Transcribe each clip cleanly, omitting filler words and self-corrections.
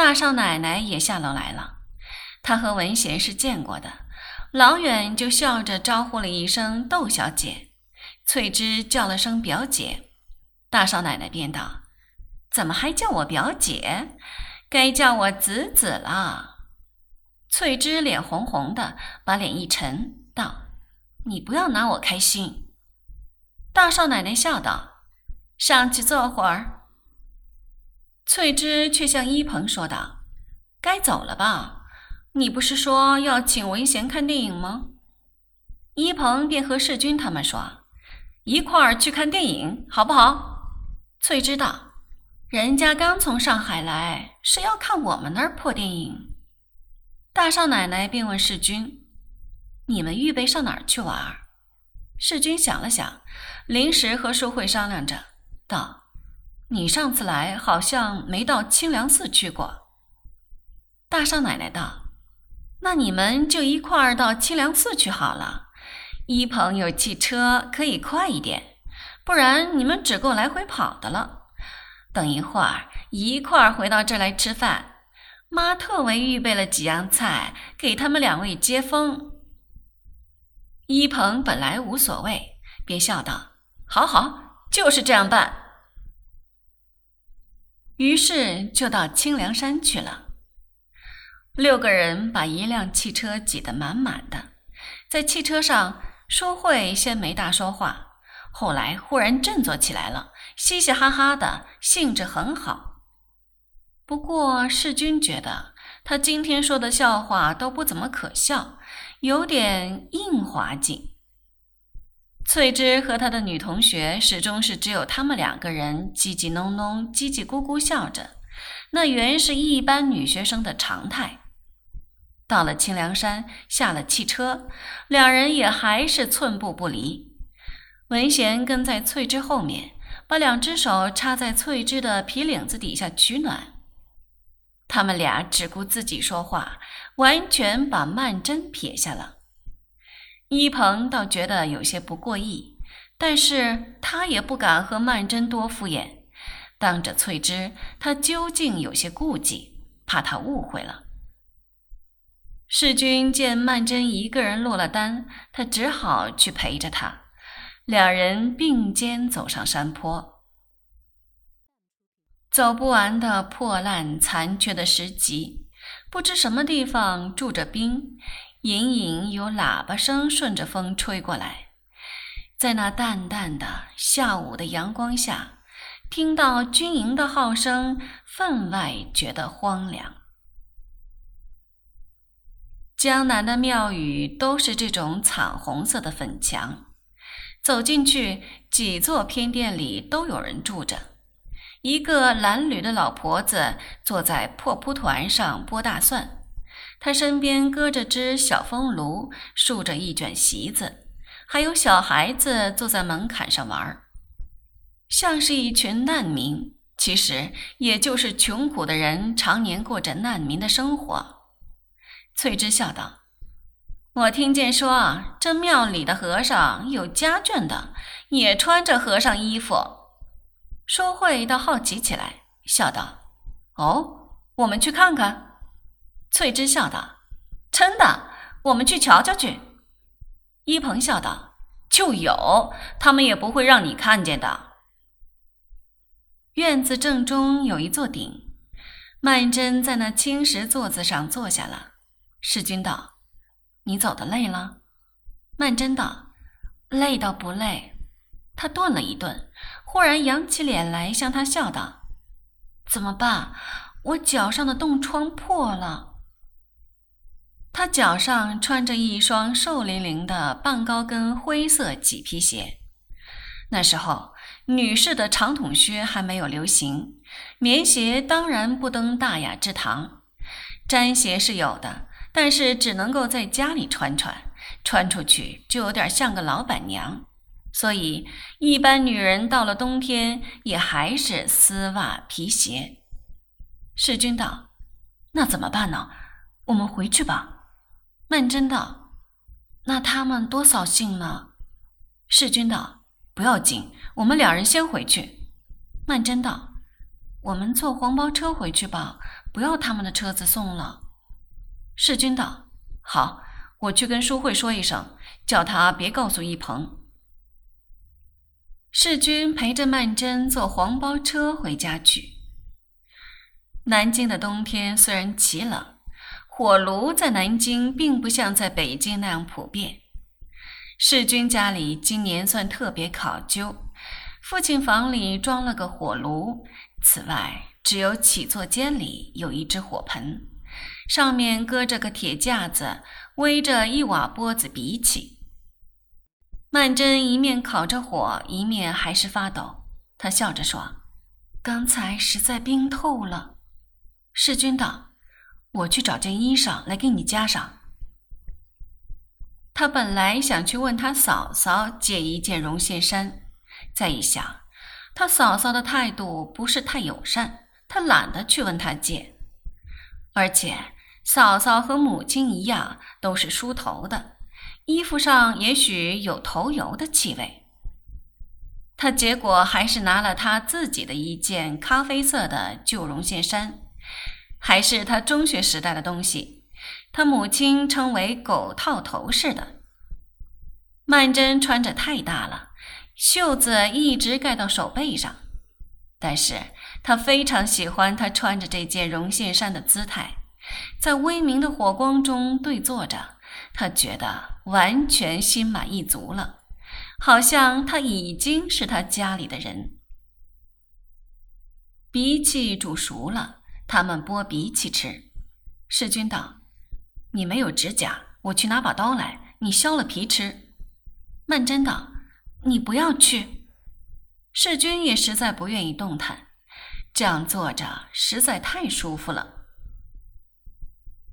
大少奶奶也下楼来了，她和文贤是见过的，老远就笑着招呼了一声窦小姐，翠芝叫了声表姐。大少奶奶便道：怎么还叫我表姐？该叫我子子了。翠芝脸红红的，把脸一沉，道：你不要拿我开心。大少奶奶笑道：上去坐会儿。翠芝却向一鹏说道：该走了吧，你不是说要请文贤看电影吗？一鹏便和世君他们说：一块儿去看电影好不好？翠芝道：人家刚从上海来，谁要看我们那儿破电影？大少奶奶便问世君：你们预备上哪儿去玩？世君想了想，临时和淑慧商量着道：你上次来好像没到清凉寺去过。大少奶奶道：那你们就一块儿到清凉寺去好了，一朋友汽车可以快一点，不然你们只够来回跑的了。等一会儿一块儿回到这儿来吃饭，妈特为预备了几样菜给他们两位接风。一鹏本来无所谓，便笑道：好好，就是这样办。于是就到清凉山去了。6个人把一辆汽车挤得满满的。在汽车上，淑慧先没大说话，后来忽然振作起来了，嘻嘻哈哈的，兴致很好。不过世君觉得他今天说的笑话都不怎么可笑，有点硬滑稽。翠芝和她的女同学始终是只有他们2个人叽叽哝哝叽叽咕咕笑着，那原是一般女学生的常态。到了清凉山，下了汽车，2人也还是寸步不离。文贤跟在翠芝后面，把2只手插在翠芝的皮领子底下取暖。他们俩只顾自己说话，完全把曼桢撇下了。一鹏倒觉得有些不过意，但是他也不敢和曼桢多敷衍，当着翠芝，他究竟有些顾忌，怕他误会了。世君见曼桢1个人落了单，他只好去陪着他。2人并肩走上山坡，走不完的破烂残缺的石级，不知什么地方住着冰，隐隐有喇叭声顺着风吹过来。在那淡淡的下午的阳光下，听到军营的号声，分外觉得荒凉。江南的庙宇都是这种惨红色的粉墙，走进去，几座偏殿里都有人住着。一个褴褛的老婆子坐在破蒲团上剥大蒜，她身边搁着只小风炉，竖着一卷席子，还有小孩子坐在门槛上玩。像是一群难民，其实也就是穷苦的人常年过着难民的生活。翠芝笑道：我听见说这庙里的和尚有家眷的，也穿着和尚衣服。淑慧倒好奇起来，笑道：哦，我们去看看。翠芝笑道：真的，我们去瞧瞧去。一鹏笑道：就有，他们也不会让你看见的。院子正中有一座顶，曼桢在那青石座子上坐下了。世君道：你走得累了？曼桢道：累倒不累。他顿了一顿，忽然扬起脸来向他笑道：怎么办？我脚上的冻疮破了。他脚上穿着一双瘦淋淋的半高跟灰色麂皮鞋，那时候女士的长筒靴还没有流行，棉鞋当然不登大雅之堂，毡鞋是有的，但是只能够在家里穿出去就有点像个老板娘，所以一般女人到了冬天也还是丝袜皮鞋。世君道：那怎么办呢？我们回去吧。曼桢道：那他们多扫兴呢。世君道：不要紧，我们2人先回去。曼桢道：我们坐黄包车回去吧，不要他们的车子送了。世钧道：好，我去跟淑慧说一声，叫他别告诉一鹏。世钧陪着曼桢坐黄包车回家去。南京的冬天虽然奇冷，火炉在南京并不像在北京那样普遍。世钧家里今年算特别考究，父亲房里装了个火炉，此外只有起坐间里有一只火盆，上面搁着个铁架子，煨着一瓦钵子荸荠。曼桢一面烤着火，一面还是发抖。她笑着说：刚才实在冰透了。世钧道：我去找件衣裳来给你加上。她本来想去问她嫂嫂借一件绒线衫，再一想她嫂嫂的态度不是太友善，她懒得去问她借。而且嫂嫂和母亲一样都是梳头的，衣服上也许有头油的气味。他结果还是拿了他自己的一件咖啡色的旧绒线衫，还是他中学时代的东西，他母亲称为狗套头似的。曼桢穿着太大了，袖子一直盖到手背上，但是他非常喜欢他穿着这件绒线衫的姿态，在微明的火光中对坐着，他觉得完全心满意足了，好像他已经是他家里的人。荸荠煮熟了，他们剥荸荠吃。世钧道：你没有指甲，我去拿把刀来，你削了皮吃。曼桢道：你不要去。世钧也实在不愿意动弹，这样坐着实在太舒服了。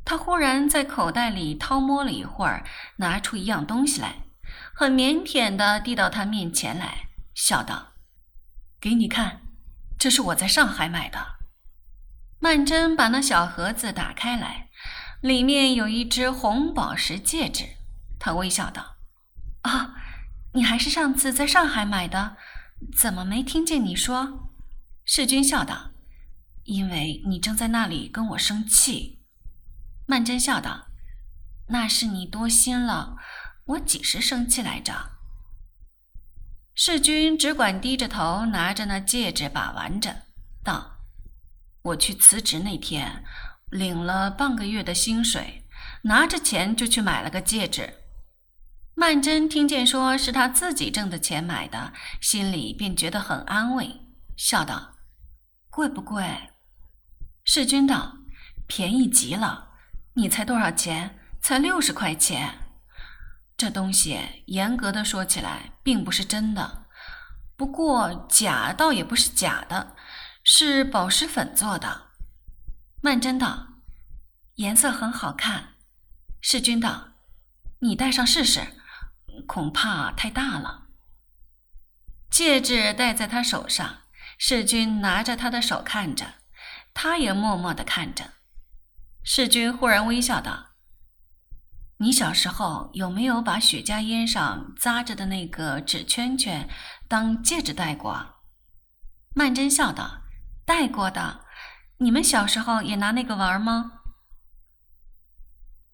他忽然在口袋里掏摸了一会儿，拿出一样东西来，很腼腆地递到他面前来，笑道：给你看，这是我在上海买的。曼桢把那小盒子打开来，里面有一只红宝石戒指。他微笑道：哦，你还是上次在上海买的，怎么没听见你说？世钧笑道：因为你正在那里跟我生气。曼桢笑道：那是你多心了，我几时生气来着？世钧只管低着头拿着那戒指把玩着，道：我去辞职那天领了半个月的薪水，拿着钱就去买了个戒指。曼桢听见说是他自己挣的钱买的，心里便觉得很安慰，笑道：贵不贵？世钧道：便宜极了，你才多少钱？才60块钱。这东西严格的说起来并不是真的，不过假倒也不是假的，是宝石粉做的。曼桢道：颜色很好看。世钧道：你戴上试试，恐怕太大了。戒指戴在他手上，世钧拿着他的手看着，他也默默地看着。世钧忽然微笑道：你小时候有没有把雪茄烟上扎着的那个纸圈圈当戒指戴过？曼桢笑道：戴过的。你们小时候也拿那个玩吗？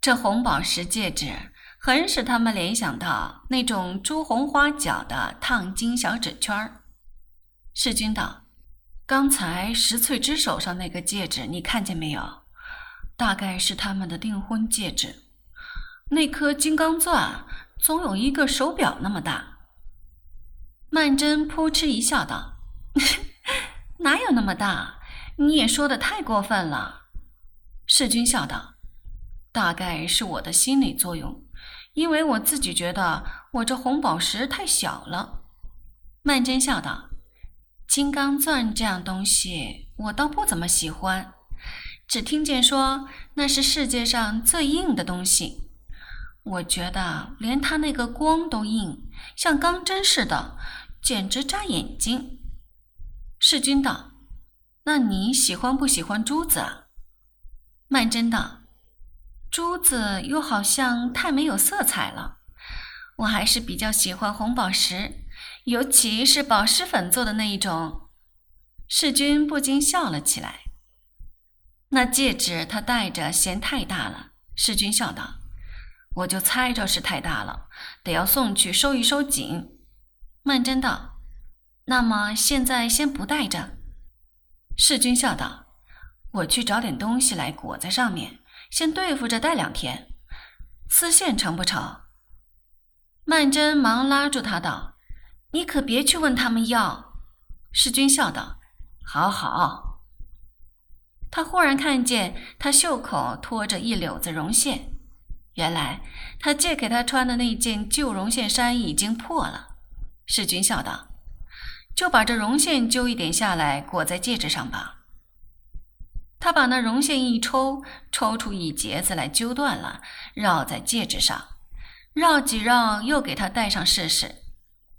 这红宝石戒指很使他们联想到那种朱红花角的烫金小纸圈。世钧道：刚才石翠芝手上那个戒指你看见没有？大概是他们的订婚戒指，那颗金刚钻总有一个手表那么大。曼桢扑哧一笑道：哪有那么大，你也说得太过分了。世钧笑道：大概是我的心理作用，因为我自己觉得我这红宝石太小了。曼桢笑道：金刚钻这样东西我倒不怎么喜欢，只听见说那是世界上最硬的东西，我觉得连它那个光都硬，像钢针似的，简直扎眼睛。世钧道：那你喜欢不喜欢珠子啊？曼桢道：珠子又好像太没有色彩了，我还是比较喜欢红宝石，尤其是宝石粉做的那一种。世钧不禁笑了起来。那戒指他戴着嫌太大了，世钧笑道：“我就猜着是太大了，得要送去收一收紧。”曼桢道：“那么现在先不戴着。”世钧笑道：“我去找点东西来裹在上面，先对付着戴2天。丝线成不成？”曼桢忙拉住他道：“你可别去问他们要。”世钧笑道：“好好。”他忽然看见他袖口拖着一绺子绒线，原来他借给他穿的那件旧绒线衫已经破了。世钧笑道：“就把这绒线揪一点下来裹在戒指上吧。”他把那绒线一抽，抽出一截子来揪断了，绕在戒指上，绕几绕又给他戴上试试。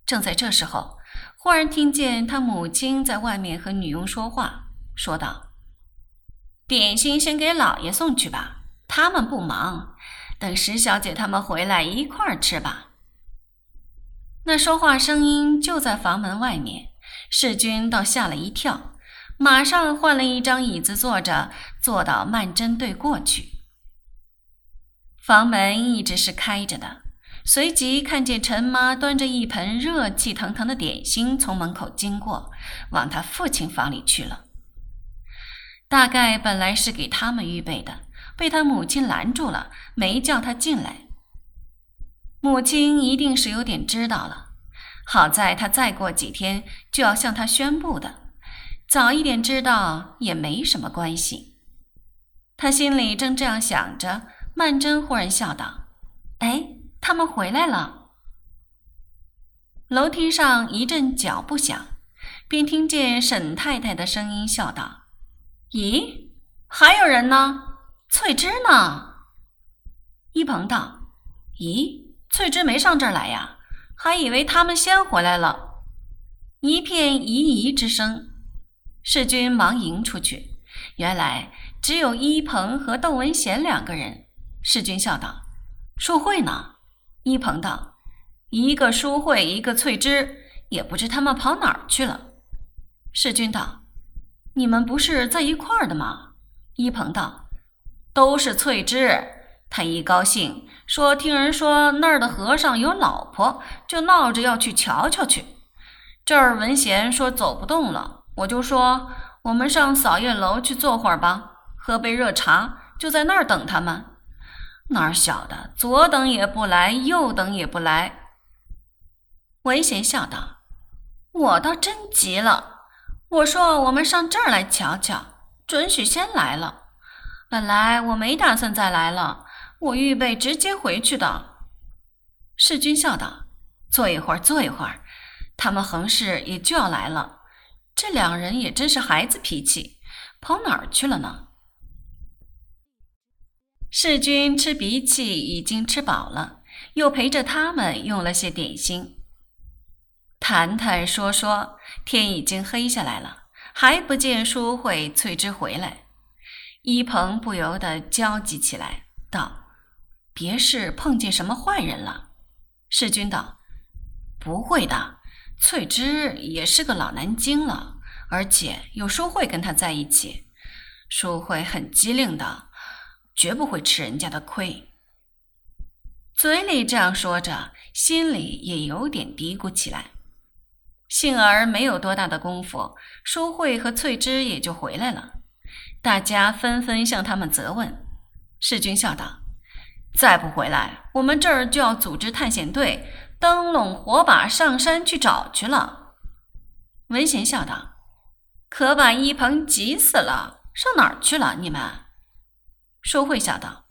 正在这时候，忽然听见他母亲在外面和女佣说话，说道：“点心先给老爷送去吧，他们不忙，等石小姐他们回来一块儿吃吧。”那说话声音就在房门外面，世钧倒吓了一跳，马上换了一张椅子坐着，坐到曼桢对过去。房门一直是开着的，随即看见陈妈端着一盆热气腾腾的点心从门口经过，往她父亲房里去了。大概本来是给他们预备的，被她母亲拦住了，没叫她进来。母亲一定是有点知道了，好在她再过几天就要向她宣布的，早一点知道也没什么关系。他心里正这样想着，曼桢忽然笑道：“哎，他们回来了。”楼梯上一阵脚步响，便听见沈太太的声音笑道：“咦，还有人呢？翠芝呢？”一鹏道：“咦，翠芝没上这儿来呀，还以为他们先回来了。”一片疑疑之声。世钧忙迎出去，原来只有一鹏和窦文贤2个人。世钧笑道：“淑慧呢？”一鹏道：“一个淑慧，一个翠芝，也不知他们跑哪儿去了。”世钧道：“你们不是在一块儿的吗？”一鹏道：“都是翠芝，她一高兴说听人说那儿的和尚有老婆，就闹着要去瞧瞧去。这儿文贤说走不动了，我就说我们上扫月楼去坐会儿吧，喝杯热茶，就在那儿等他们。哪晓得左等也不来，右等也不来。”文贤笑道：“我倒真急了，我说我们上这儿来瞧瞧，准许先来了。本来我没打算再来了，我预备直接回去的。”世钧笑道：“坐一会儿，坐一会儿，他们横事也就要来了。这2人也真是孩子脾气，跑哪儿去了呢？”世钧吃鼻涕已经吃饱了，又陪着他们用了些点心。谈谈说说，天已经黑下来了，还不见淑慧、翠芝回来。一鹏不由得焦急起来，道：“别是碰见什么坏人了？”世钧道：“不会的，翠芝也是个老南京了，而且有淑慧跟她在一起，淑慧很机灵的，绝不会吃人家的亏。”嘴里这样说着，心里也有点嘀咕起来。幸而没有多大的功夫，淑慧和翠芝也就回来了，大家纷纷向他们责问。世钧笑道：“再不回来，我们这儿就要组织探险队，灯笼火把上山去找去了。”文贤笑道：“可把一鹏急死了，上哪儿去了你们？”淑慧笑道：“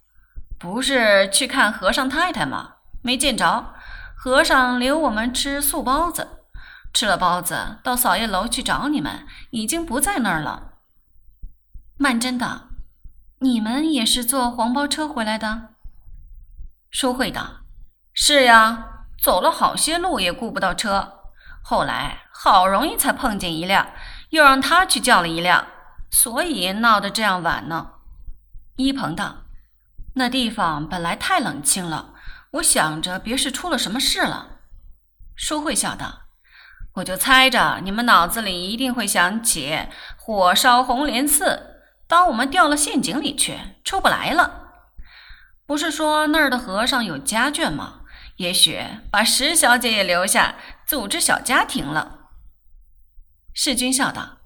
不是去看和尚太太吗？没见着，和尚留我们吃素包子，吃了包子到扫夜楼去找你们，已经不在那儿了。”曼桢道：“你们也是坐黄包车回来的？”淑慧道：“是呀，走了好些路也顾不到车，后来好容易才碰见一辆，又让他去叫了一辆，所以闹得这样晚呢。”一鹏道：“那地方本来太冷清了，我想着别是出了什么事了。”淑慧笑道：“我就猜着你们脑子里一定会想起火烧红莲寺，当我们掉了陷阱里去，出不来了。不是说那儿的和尚有家眷吗？也许把石小姐也留下，组织小家庭了。世君笑道，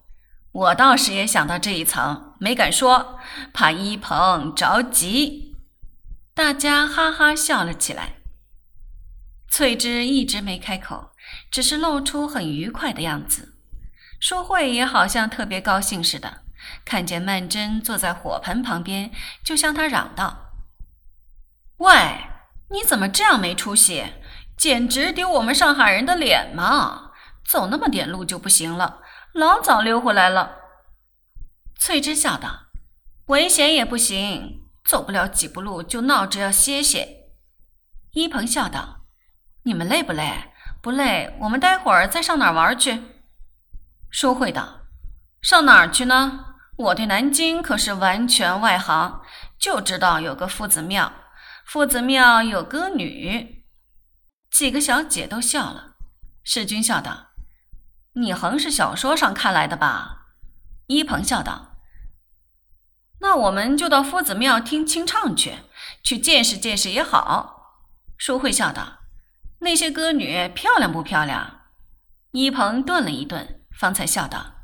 我倒是也想到这一层，没敢说，怕一鹏着急。大家哈哈笑了起来。翠芝一直没开口，只是露出很愉快的样子。淑慧也好像特别高兴似的，看见曼桢坐在火盆旁边，就向她嚷道，喂，你怎么这样没出息，简直丢我们上海人的脸嘛，走那么点路就不行了，老早溜回来了。翠芝笑道，危险也不行，走不了几步路就闹着要歇歇。一鹏笑道，你们累不累？不累，我们待会儿再上哪儿玩去。淑慧道，上哪儿去呢？我对南京可是完全外行，就知道有个夫子庙，夫子庙有歌女。几个小姐都笑了。世君笑道，你横是小说上看来的吧？一鹏笑道，那我们就到夫子庙听清唱去，去见识见识也好。淑慧笑道，那些歌女漂亮不漂亮？一鹏顿了一顿，方才笑道，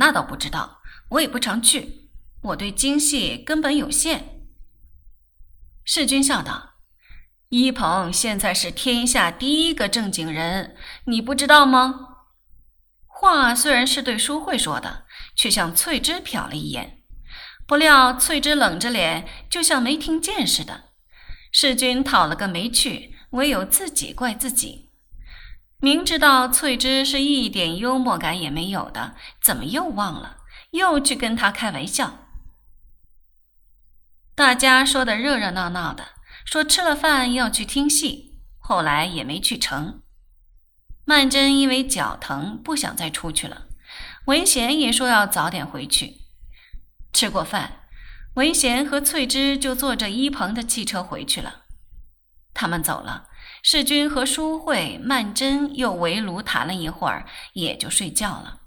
那倒不知道，我也不常去，我对京戏根本有限。世君笑道，一鹏现在是天下第一个正经人，你不知道吗？话虽然是对淑慧说的，却向翠芝瞟了一眼，不料翠芝冷着脸，就像没听见似的。世君讨了个没趣，唯有自己怪自己，明知道翠芝是一点幽默感也没有的，怎么又忘了，又去跟她开玩笑。大家说得热热闹闹的，说吃了饭要去听戏，后来也没去成。曼桢因为脚疼不想再出去了，文贤也说要早点回去。吃过饭，文贤和翠芝就坐着一鹏的汽车回去了。他们走了，世君和淑慧、曼桢又围炉谈了一会儿，也就睡觉了。